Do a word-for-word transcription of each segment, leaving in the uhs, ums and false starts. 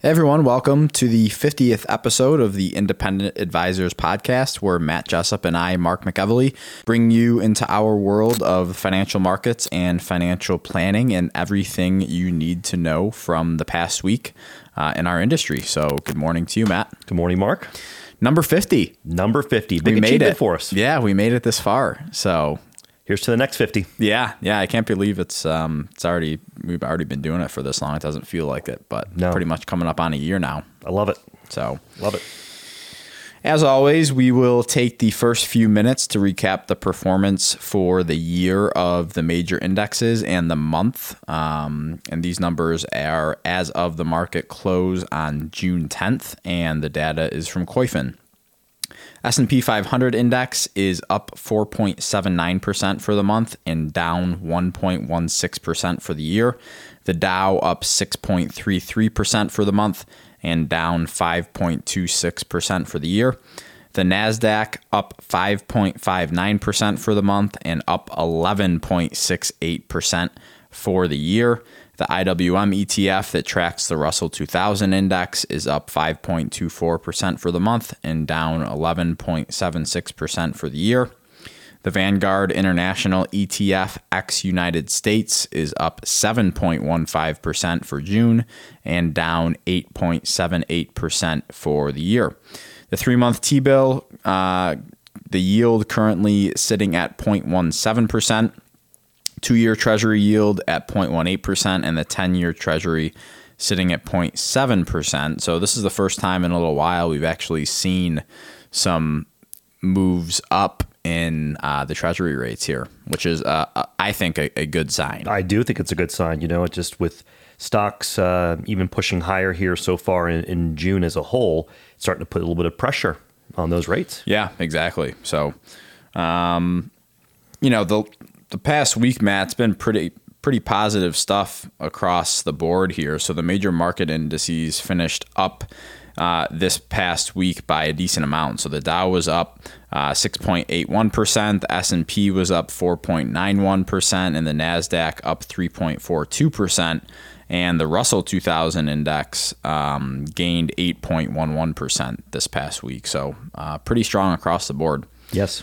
Hey everyone, welcome to the fiftieth episode of the Independent Advisors Podcast, where Matt Jessup and I, Mark McEvely, bring you into our world of financial markets and financial planning and everything you need to know from the past week uh, in our industry. So good morning to you, Matt. Good morning, Mark. Number fifty. Number fifty. Big achievement for us. Yeah, we made it this far. So here's to the next fifty. Yeah, yeah. I can't believe it's um, it's already we've already been doing it for this long. It doesn't feel like it, but no. Pretty much coming up on a year now. I love it. So love it. As always, we will take the first few minutes to recap the performance for the year of the major indexes and the month. Um, and these numbers are as of the market close on June tenth, and the data is from Koyfin. S and P five hundred index is up four point seven nine percent for the month and down one point one six percent for the year. The Dow up six point three three percent for the month and down five point two six percent for the year. The NASDAQ up five point five nine percent for the month and up eleven point six eight percent for the year. The I W M E T F that tracks the Russell two thousand index is up five point two four percent for the month and down eleven point seven six percent for the year. The Vanguard International E T F ex United States is up seven point one five percent for June and down eight point seven eight percent for the year. The three-month T-bill, uh, the yield currently sitting at zero point one seven percent. Two-year Treasury yield at zero point one eight percent and the ten-year Treasury sitting at zero point seven percent. So this is the first time in a little while we've actually seen some moves up in uh, the Treasury rates here, which is, uh, I think, a, a good sign. I do think it's a good sign. You know, it just with stocks uh, even pushing higher here so far in, in June as a whole, it's starting to put a little bit of pressure on those rates. Yeah, exactly. So, um, you know, the... The past week, Matt, it's been pretty pretty positive stuff across the board here. So the major market indices finished up uh, this past week by a decent amount. So the Dow was up uh, six point eight one percent, the S and P was up four point nine one percent, and the NASDAQ up three point four two percent, and the Russell two thousand index um, gained eight point one one percent this past week. So uh, pretty strong across the board. Yes.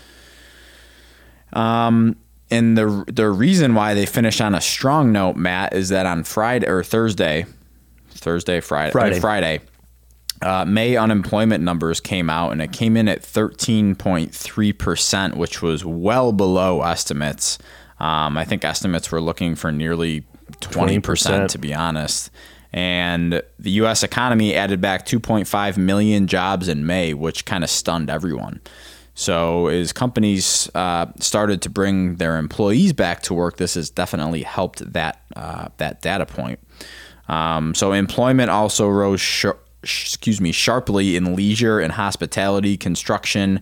Um. And the the reason why they finished on a strong note, Matt, is that on Friday or Thursday, Thursday, Friday, Friday, I mean, Friday uh, May unemployment numbers came out, and it came in at thirteen point three percent, which was well below estimates. Um, I think estimates were looking for nearly twenty percent, twenty percent, to be honest. And the U S economy added back two point five million jobs in May, which kind of stunned everyone. So as companies uh, started to bring their employees back to work, this has definitely helped that uh, that data point. Um, so employment also rose, sh- excuse me, sharply in leisure and hospitality, construction,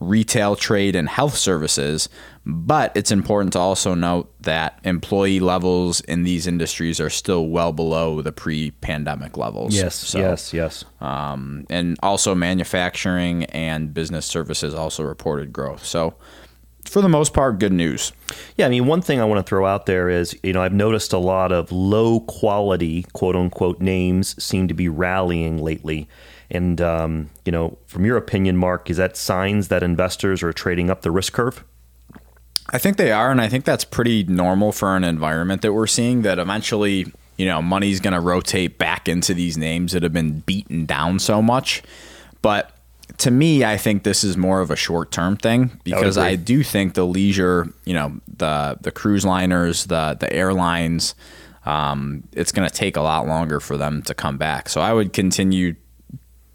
retail, trade, and health services. But it's important to also note that employee levels in these industries are still well below the pre-pandemic levels. Yes, so, yes, yes. Um, and also manufacturing and business services also reported growth. So for the most part, good news. Yeah, I mean, one thing I want to throw out there is, you know, I've noticed a lot of low quality, quote unquote, names seem to be rallying lately. And, um, you know, from your opinion, Mark, is that signs that investors are trading up the risk curve? I think they are, and I think that's pretty normal for an environment that we're seeing, that eventually, you know, money's going to rotate back into these names that have been beaten down so much. But to me, I think this is more of a short-term thing, because I do think the leisure, you know, the the cruise liners, the the airlines, um, it's going to take a lot longer for them to come back. So I would continue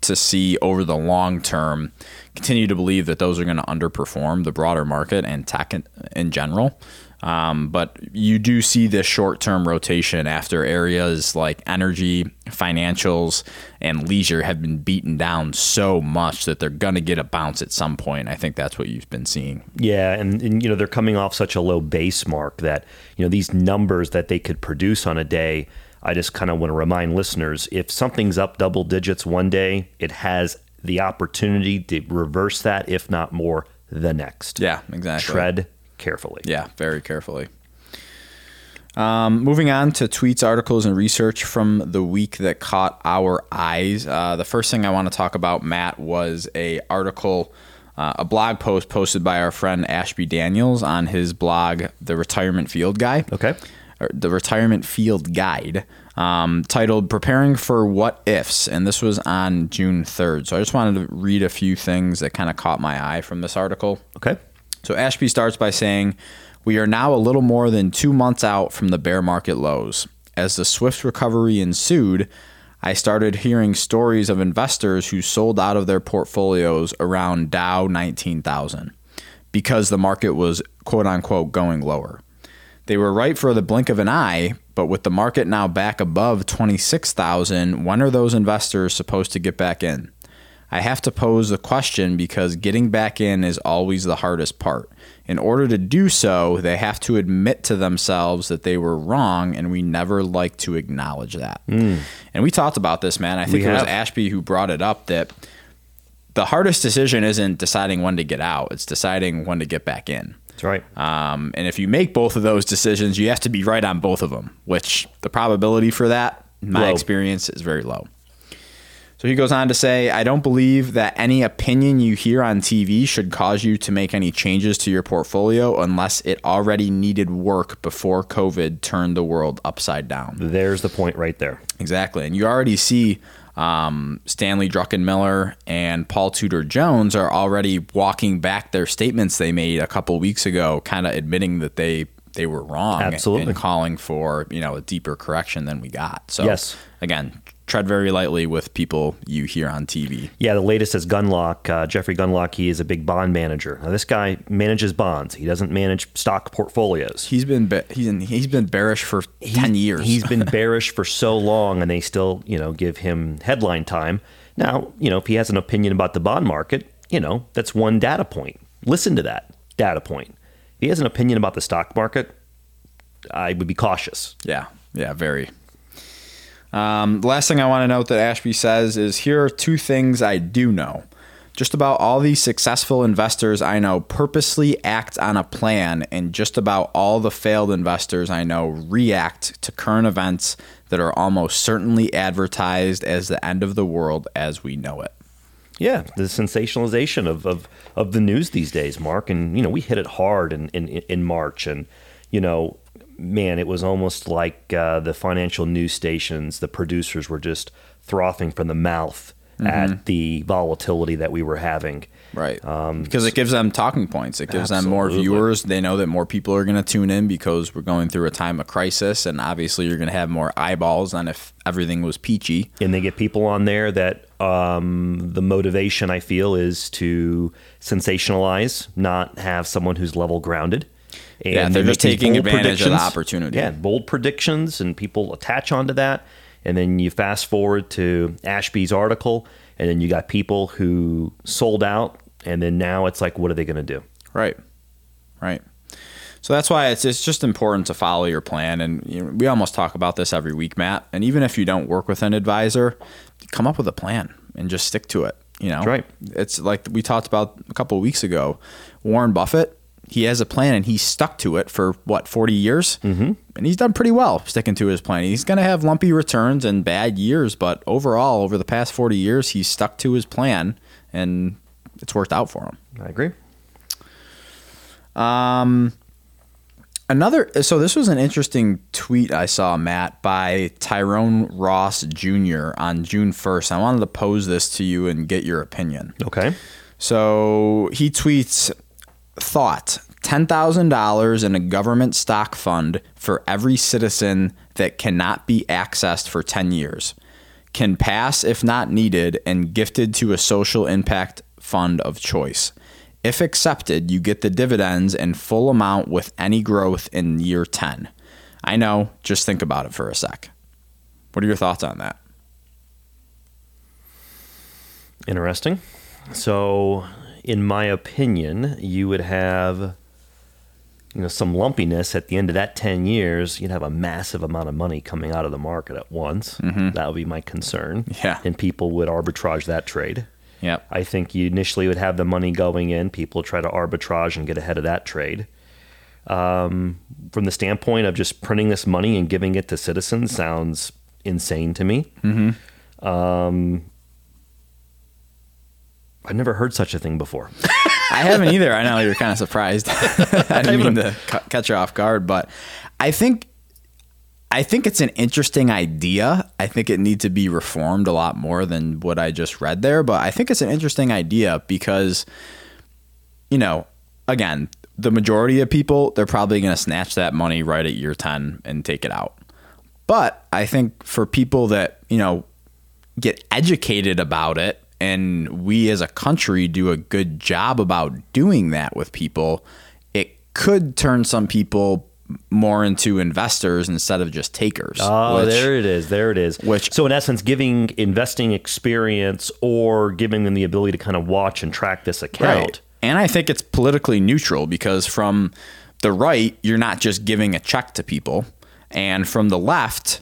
to see over the long term, continue to believe that those are going to underperform the broader market and tech in, in general. Um, but you do see this short-term rotation after areas like energy, financials, and leisure have been beaten down so much that they're going to get a bounce at some point. I think that's what you've been seeing. Yeah, and, and you know, they're coming off such a low base mark that, you know, these numbers that they could produce on a day, I just kind of want to remind listeners, if something's up double digits one day, it has the opportunity to reverse that, if not more, the next. Yeah, exactly. Tread carefully. Yeah, very carefully. Um, moving on to tweets, articles, and research from the week that caught our eyes. Uh, the first thing I want to talk about, Matt, was a article, uh, a blog post posted by our friend Ashby Daniels on his blog, The Retirement Field Guide. Okay. Or The Retirement Field Guide, um, titled Preparing for What Ifs, and this was on June third. So I just wanted to read a few things that kind of caught my eye from this article. Okay. So Ashby starts by saying, "We are now a little more than two months out from the bear market lows. As the swift recovery ensued, I started hearing stories of investors who sold out of their portfolios around Dow nineteen thousand because the market was quote-unquote going lower. They were right for the blink of an eye, but with the market now back above twenty-six thousand, when are those investors supposed to get back in? I have to pose the question because getting back in is always the hardest part. In order to do so, they have to admit to themselves that they were wrong, and we never like to acknowledge that." Mm. And we talked about this, man. I think it was Ashby who brought it up, that the hardest decision isn't deciding when to get out. It's deciding when to get back in. That's right. Um, and if you make both of those decisions, you have to be right on both of them, which the probability for that, in my low. experience, is very low. So he goes on to say, "I don't believe that any opinion you hear on T V should cause you to make any changes to your portfolio unless it already needed work before COVID turned the world upside down." There's the point right there. Exactly. And you already see um, Stanley Druckenmiller and Paul Tudor Jones are already walking back their statements they made a couple weeks ago, kind of admitting that they they were wrong. Absolutely. And calling for, you know, a deeper correction than we got. So yes. Again, tread very lightly with people you hear on T V. Yeah, the latest is Gunlock, uh, Jeffrey Gunlock. He is a big bond manager. Now, this guy manages bonds. He doesn't manage stock portfolios. He's been ba- he's in, he's been bearish for he, ten years. He's been bearish for so long, and they still, you know, give him headline time. Now, you know, if he has an opinion about the bond market, you know, that's one data point. Listen to that data point. If he has an opinion about the stock market, I would be cautious. Yeah, yeah, very. Um, the last thing I want to note that Ashby says is, "Here are two things I do know. Just about all the successful investors I know purposely act on a plan, and just about all the failed investors I know react to current events that are almost certainly advertised as the end of the world as we know it." Yeah, the sensationalization of of, of the news these days, Mark, and you know, we hit it hard in in, in March, and you know. Man, it was almost like uh, the financial news stations, the producers were just frothing from the mouth mm-hmm. at the volatility that we were having. Right. Um, because it gives them talking points. It gives absolutely. them more viewers. They know that more people are going to tune in because we're going through a time of crisis. And obviously, you're going to have more eyeballs than if everything was peachy. And they get people on there that um, the motivation, I feel, is to sensationalize, not have someone who's level grounded. And yeah, they're just taking advantage of the opportunity. Yeah, bold predictions, and people attach onto that. And then you fast forward to Ashby's article, and then you got people who sold out, and then now it's like, what are they going to do? Right, right. So that's why it's it's just important to follow your plan. And you know, we almost talk about this every week, Matt. And even if you don't work with an advisor, come up with a plan and just stick to it. You know, that's right. It's like we talked about a couple of weeks ago, Warren Buffett. He has a plan, and he stuck to it for, what, forty years? Mm-hmm. And he's done pretty well sticking to his plan. He's going to have lumpy returns and bad years, but overall, over the past forty years, he's stuck to his plan, and it's worked out for him. I agree. Um, another. So this was an interesting tweet I saw, Matt, by Tyrone Ross Junior on June first. I wanted to pose this to you and get your opinion. Okay. So he tweets... Thought, ten thousand dollars in a government stock fund for every citizen that cannot be accessed for ten years. Can pass if not needed and gifted to a social impact fund of choice. If accepted, you get the dividends in full amount with any growth in year ten. I know, just think about it for a sec. What are your thoughts on that? Interesting. So, in my opinion, you would have, you know, some lumpiness at the end of that ten years. You'd have a massive amount of money coming out of the market at once. Mm-hmm. That would be my concern. Yeah. And people would arbitrage that trade. Yep. I think you initially would have the money going in. People try to arbitrage and get ahead of that trade. Um, from the standpoint of just printing this money and giving it to citizens sounds insane to me. Mm-hmm. Um, I've never heard such a thing before. I haven't either. I know you're kind of surprised. I didn't mean to catch you off guard, but I think I think it's an interesting idea. I think it needs to be reformed a lot more than what I just read there, but I think it's an interesting idea because, you know, again, the majority of people, they're probably going to snatch that money right at year ten and take it out. But I think for people that, you know, get educated about it, and we as a country do a good job about doing that with people, it could turn some people more into investors instead of just takers. Oh, which, there it is. There it is. Which, so in essence, giving investing experience or giving them the ability to kind of watch and track this account. Right. And I think it's politically neutral because from the right, you're not just giving a check to people. And from the left,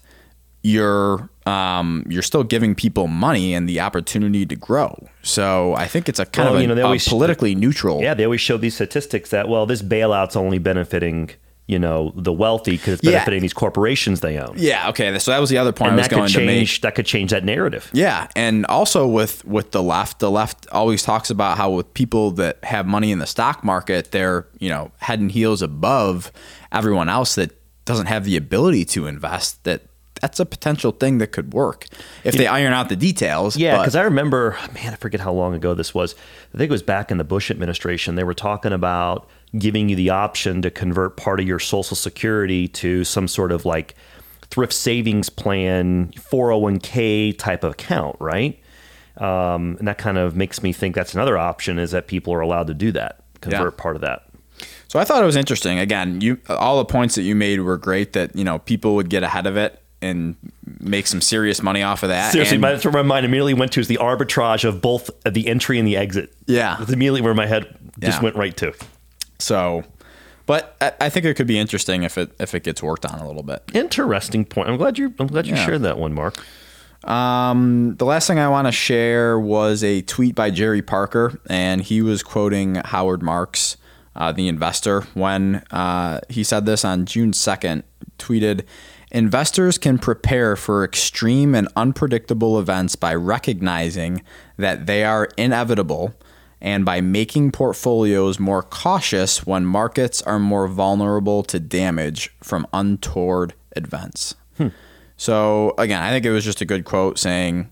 you're um, you're still giving people money and the opportunity to grow. So I think it's a kind well, of a, you know, they always, a politically neutral. Yeah, they always show these statistics that, well, this bailout's only benefiting, you know, the wealthy because it's benefiting yeah. these corporations they own. Yeah, okay. So that was the other point and I was going change, to make. That could change that narrative. Yeah, and also with, with the left, the left always talks about how with people that have money in the stock market, they're, you know, head and heels above everyone else that doesn't have the ability to invest, that that's a potential thing that could work if you they know, iron out the details. Yeah, because I remember, man, I forget how long ago this was. I think it was back in the Bush administration. They were talking about giving you the option to convert part of your Social Security to some sort of like thrift savings plan, four oh one k type of account, right? Um, and that kind of makes me think that's another option, is that people are allowed to do that, convert yeah. part of that. So I thought it was interesting. Again, you all the points that you made were great, that, you know, people would get ahead of it and make some serious money off of that. Seriously, and that's where my mind immediately went to, is the arbitrage of both the entry and the exit. Yeah. That's immediately where my head just yeah. went right to. So, but I, I think it could be interesting if it if it gets worked on a little bit. Interesting point. I'm glad you I'm glad you yeah. shared that one, Mark. Um, the last thing I want to share was a tweet by Jerry Parker, and he was quoting Howard Marks, uh, the investor, when uh, he said this on June second, tweeted, "Investors can prepare for extreme and unpredictable events by recognizing that they are inevitable and by making portfolios more cautious when markets are more vulnerable to damage from untoward events." Hmm. So again, I think it was just a good quote saying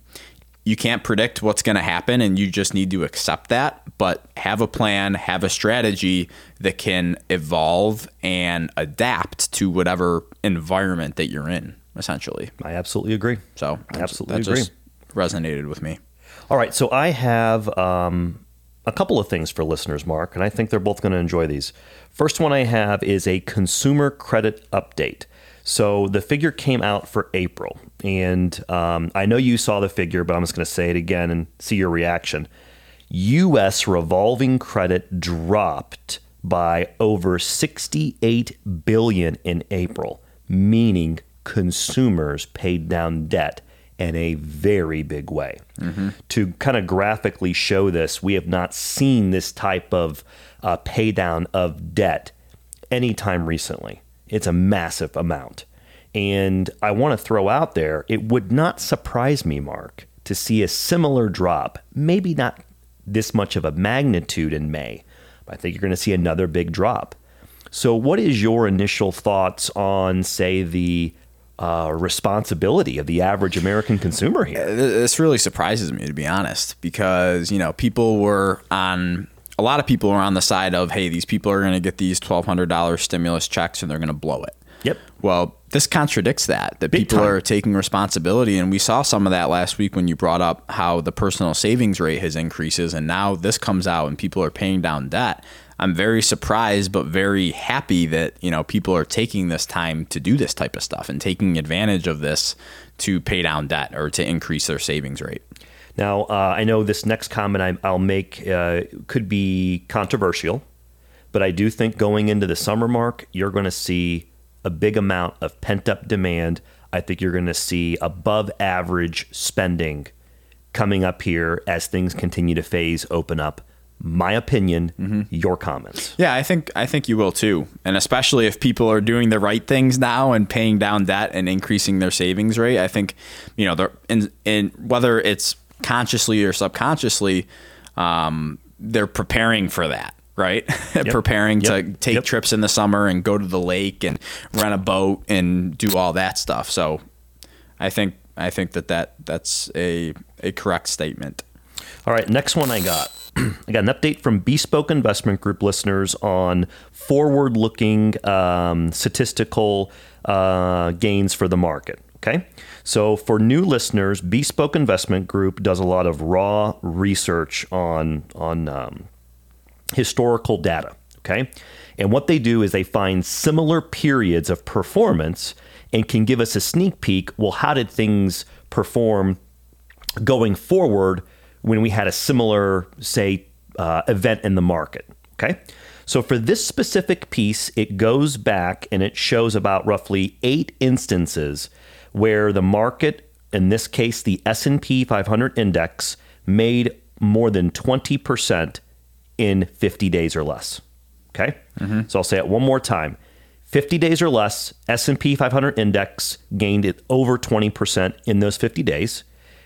you can't predict what's going to happen and you just need to accept that, but have a plan, have a strategy that can evolve and adapt to whatever environment that you're in, essentially. I absolutely agree. So I absolutely that agree. Just resonated with me. All right. So I have um, a couple of things for listeners, Mark, and I think they're both going to enjoy these. First one I have is a consumer credit update. So the figure came out for April, and um, I know you saw the figure, but I'm just going to say it again and see your reaction. U S revolving credit dropped by over sixty-eight billion dollars in April, meaning consumers paid down debt in a very big way. Mm-hmm. To kind of graphically show this, we have not seen this type of uh, pay down of debt anytime recently. It's a massive amount. And I want to throw out there, it would not surprise me, Mark, to see a similar drop, maybe not this much of a magnitude in May, but I think you're going to see another big drop. So what is your initial thoughts on, say, the uh, responsibility of the average American consumer here? This really surprises me, to be honest, because, you know, people were on... A lot of people are on the side of, hey, these people are going to get these twelve hundred dollars stimulus checks and they're going to blow it. Yep. Well, this contradicts that, that Big people time. are taking responsibility. And we saw some of that last week when you brought up how the personal savings rate has increases. And now this comes out and people are paying down debt. I'm very surprised, but very happy that, you know, people are taking this time to do this type of stuff and taking advantage of this to pay down debt or to increase their savings rate. Now, uh, I know this next comment I, I'll make uh, could be controversial, but I do think going into the summer, Mark, you're going to see a big amount of pent-up demand. I think you're going to see above average spending coming up here as things continue to phase open up. My opinion, mm-hmm. your comments. Yeah, I think I think you will too. And especially if people are doing the right things now and paying down debt and increasing their savings rate, I think, you know, they're in, in whether it's consciously or subconsciously, um, they're preparing for that, right? Yep. preparing yep. to take yep. trips in the summer and go to the lake and rent a boat and do all that stuff. So I think I think that, that that's a, a correct statement. All right, next one I got. I got an update from Bespoke Investment Group listeners on forward-looking um, statistical uh, gains for the market. Okay, so for new listeners, Bespoke Investment Group does a lot of raw research on on um, historical data. Okay, and what they do is they find similar periods of performance and can give us a sneak peek. Well, how did things perform going forward when we had a similar, say, uh, event in the market, okay? So for this specific piece, it goes back and it shows about roughly eight instances where the market, in this case, the S and P five hundred index, made more than twenty percent in fifty days or less, okay? Mm-hmm. So I'll say it one more time. fifty days or less, S and P five hundred index gained it over twenty percent in those fifty days.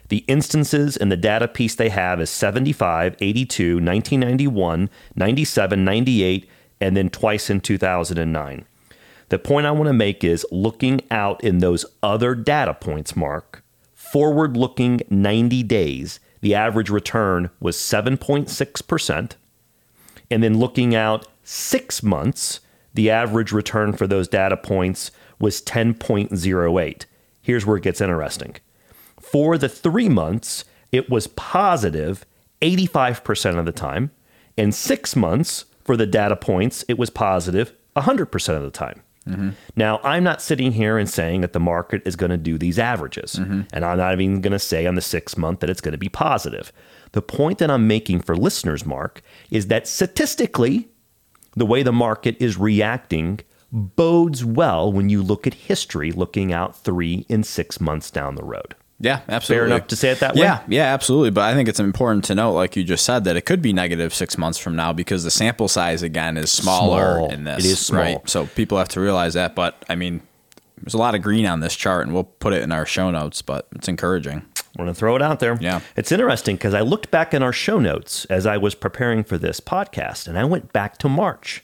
The instances and the data piece they have is seventy-five, eighty-two, nineteen ninety-one, ninety-seven, ninety-eight, and then twice in two thousand nine. The point I want to make is looking out in those other data points, Mark, forward-looking ninety days, the average return was seven point six percent. And then looking out six months, the average return for those data points was ten point zero eight. Here's where it gets interesting. For the three months, it was positive eighty-five percent of the time. And six months, for the data points, it was positive one hundred percent of the time. Mm-hmm. Now, I'm not sitting here and saying that the market is going to do these averages. Mm-hmm. And I'm not even going to say on the sixth month that it's going to be positive. The point that I'm making for listeners, Mark, is that statistically, the way the market is reacting bodes well when you look at history looking out three and six months down the road. Yeah, absolutely. Fair enough to say it that way? Yeah, yeah, absolutely. But I think it's important to note, like you just said, that it could be negative six months from now because the sample size, again, is smaller small. in this. It is small. Right? So people have to realize that. But, I mean, there's a lot of green on this chart, and we'll put it in our show notes, but it's encouraging. We're going to throw it out there. Yeah. It's interesting because I looked back in our show notes as I was preparing for this podcast, and I went back to March.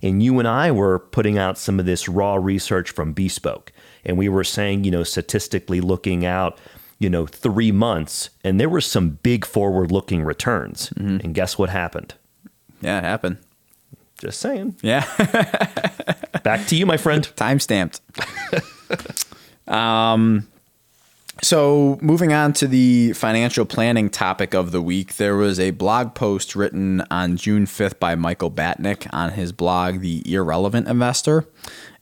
And you and I were putting out some of this raw research from Bespoke. And we were saying, you know, statistically looking out, you know, three months, and there were some big forward-looking returns. Mm-hmm. And guess what happened? Yeah, it happened. Just saying. Yeah. Back to you, my friend. Time stamped. um, so moving on to the financial planning topic of the week, there was a blog post written on June fifth by Michael Batnick on his blog, The Irrelevant Investor.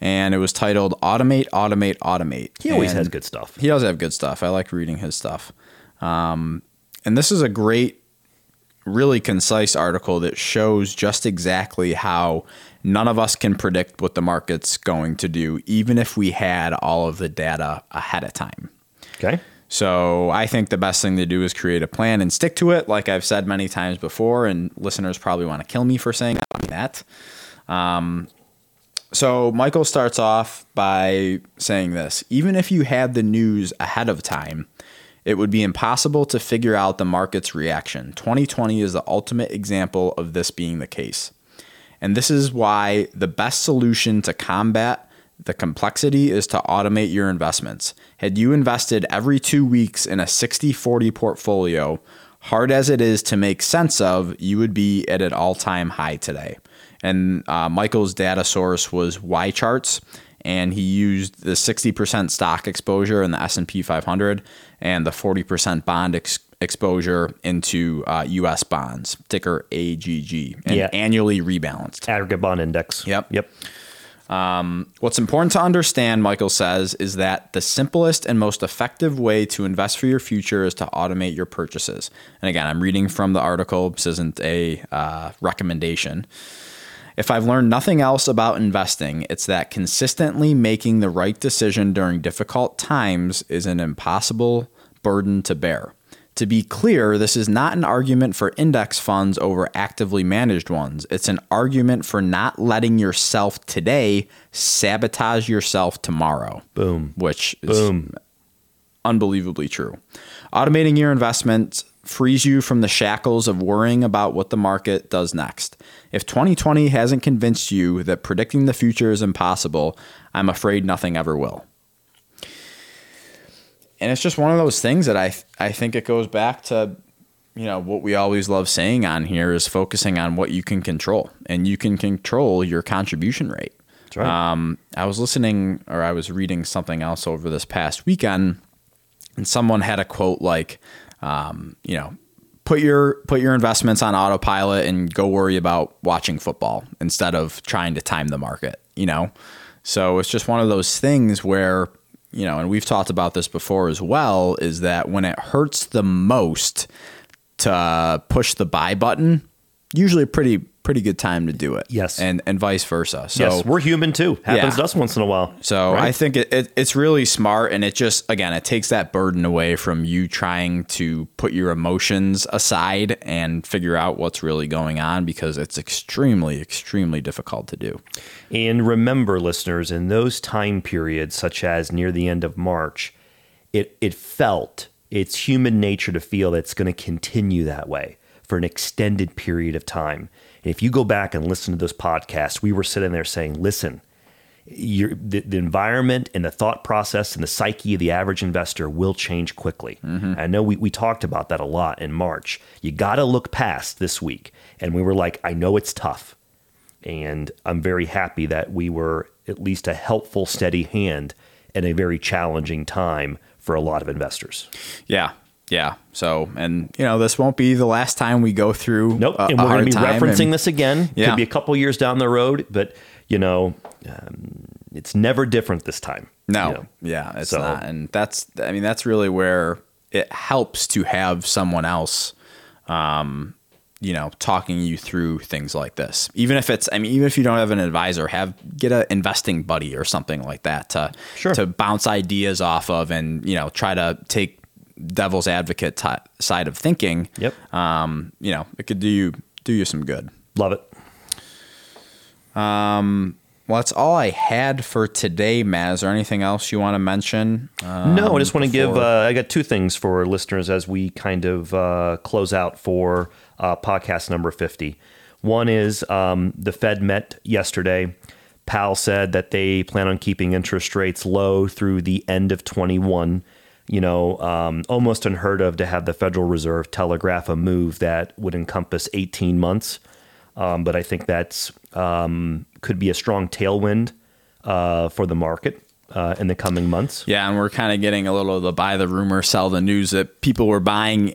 And it was titled Automate, Automate, Automate. He always and has good stuff. He does have good stuff. I like reading his stuff. Um, and this is a great, really concise article that shows just exactly how none of us can predict what the market's going to do, even if we had all of the data ahead of time. Okay. So I think the best thing to do is create a plan and stick to it, like I've said many times before, and listeners probably want to kill me for saying that. Um So Michael starts off by saying this. Even if you had the news ahead of time, it would be impossible to figure out the market's reaction. twenty twenty is the ultimate example of this being the case. And this is why the best solution to combat the complexity is to automate your investments. Had you invested every two weeks in a sixty forty portfolio, hard as it is to make sense of, you would be at an all-time high today. And uh, Michael's data source was Y charts, and he used the sixty percent stock exposure in the S and P five hundred and the forty percent bond ex- exposure into uh, U S bonds, ticker A G G, and yeah. annually rebalanced. Aggregate bond index. Yep. Yep. Um, what's important to understand, Michael says, is that the simplest and most effective way to invest for your future is to automate your purchases. And again, I'm reading from the article. This isn't a uh, recommendation. If I've learned nothing else about investing, it's that consistently making the right decision during difficult times is an impossible burden to bear. To be clear, this is not an argument for index funds over actively managed ones. It's an argument for not letting yourself today sabotage yourself tomorrow. Boom. Which is Boom. unbelievably true. Automating your investments frees you from the shackles of worrying about what the market does next. If twenty twenty hasn't convinced you that predicting the future is impossible, I'm afraid nothing ever will. And it's just one of those things that I th- I think it goes back to, you know, what we always love saying on here is focusing on what you can control, and you can control your contribution rate. That's right. Um, I was listening or I was reading something else over this past weekend, and someone had a quote like, um, you know, put your put your investments on autopilot and go worry about watching football instead of trying to time the market. You know, so it's just one of those things where, you know, and we've talked about this before as well, is that when it hurts the most to push the buy button, usually a pretty, pretty good time to do it. Yes. And and vice versa. So yes, we're human too. Happens yeah. to us once in a while. So right? I think it, it it's really smart. And it just, again, it takes that burden away from you trying to put your emotions aside and figure out what's really going on, because it's extremely, extremely difficult to do. And remember, listeners, in those time periods, such as near the end of March, it it felt, it's human nature to feel that it's going to continue that way for an extended period of time. And if you go back and listen to those podcasts, we were sitting there saying, listen, your, the, the environment and the thought process and the psyche of the average investor will change quickly. Mm-hmm. I know we, we talked about that a lot in March. You got to look past this week. And we were like, I know it's tough. And I'm very happy that we were at least a helpful, steady hand in a very challenging time for a lot of investors. Yeah. Yeah. So, and you know, this won't be the last time we go through. Nope. A, and we're going to be referencing and, this again. Yeah. Could be a couple years down the road, but you know, um, it's never different this time. No. You know? Yeah, it's so, not. And that's, I mean, that's really where it helps to have someone else, um, you know, talking you through things like this. Even if it's, I mean, even if you don't have an advisor, have, get an investing buddy or something like that to, sure. to bounce ideas off of and, you know, try to take devil's advocate t- side of thinking. Yep. Um, you know, it could do you do you some good. Love it. Um, well, that's all I had for today, Matt. Is there anything else you want to mention? Um, no, I just want to give, uh, I got two things for listeners as we kind of uh, close out for uh, podcast number fifty. One is um, the Fed met yesterday. Powell said that they plan on keeping interest rates low through the end of twenty-one. You know, um, almost unheard of to have the Federal Reserve telegraph a move that would encompass eighteen months. Um, but I think that's um, could be a strong tailwind uh, for the market uh, in the coming months. Yeah, and we're kind of getting a little of the buy the rumor, sell the news that people were buying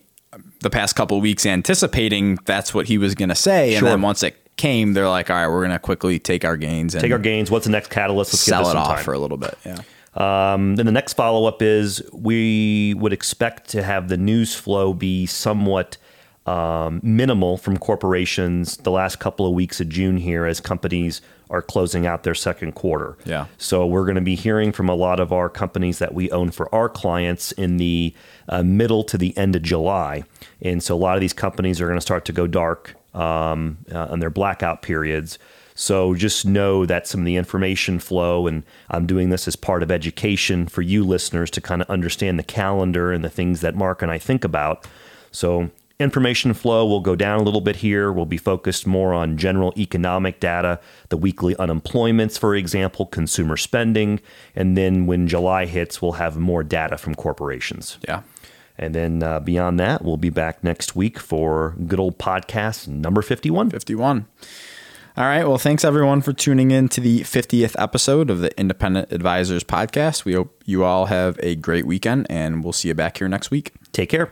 the past couple of weeks, anticipating that's what he was going to say. Sure. And then once it came, they're like, all right, we're going to quickly take our gains. And take our gains. What's the next catalyst? Let's sell it off time. For a little bit. Yeah. Um, then the next follow-up is we would expect to have the news flow be somewhat um, minimal from corporations the last couple of weeks of June here as companies are closing out their second quarter. Yeah. So we're going to be hearing from a lot of our companies that we own for our clients in the uh, middle to the end of July. And so a lot of these companies are going to start to go dark um, uh, on their blackout periods. So just know that some of the information flow, and I'm doing this as part of education for you listeners to kind of understand the calendar and the things that Mark and I think about. So information flow will go down a little bit here. We'll be focused more on general economic data, the weekly unemployments, for example, consumer spending. And then when July hits, we'll have more data from corporations. Yeah. And then uh, beyond that, we'll be back next week for good old podcast number fifty-one. fifty-one. All right. Well, thanks everyone for tuning in to the fiftieth episode of the Independent Advisors Podcast. We hope you all have a great weekend, and we'll see you back here next week. Take care.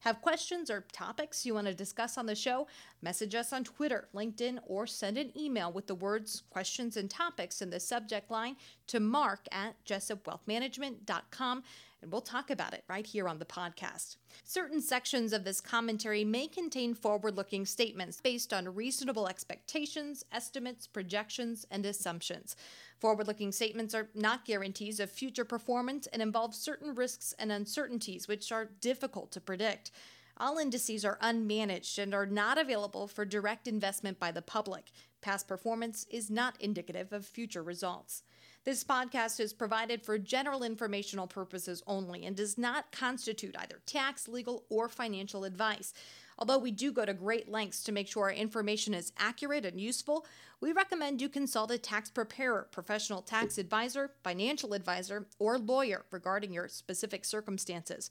Have questions or topics you want to discuss on the show? Message us on Twitter, LinkedIn, or send an email with the words questions and topics in the subject line to Mark at jessup wealth management dot com, and we'll talk about it right here on the podcast. Certain sections of this commentary may contain forward-looking statements based on reasonable expectations, estimates, projections, and assumptions. Forward-looking statements are not guarantees of future performance and involve certain risks and uncertainties which are difficult to predict. All indices are unmanaged and are not available for direct investment by the public. Past performance is not indicative of future results. This podcast is provided for general informational purposes only and does not constitute either tax, legal, or financial advice. Although we do go to great lengths to make sure our information is accurate and useful, we recommend you consult a tax preparer, professional tax advisor, financial advisor, or lawyer regarding your specific circumstances.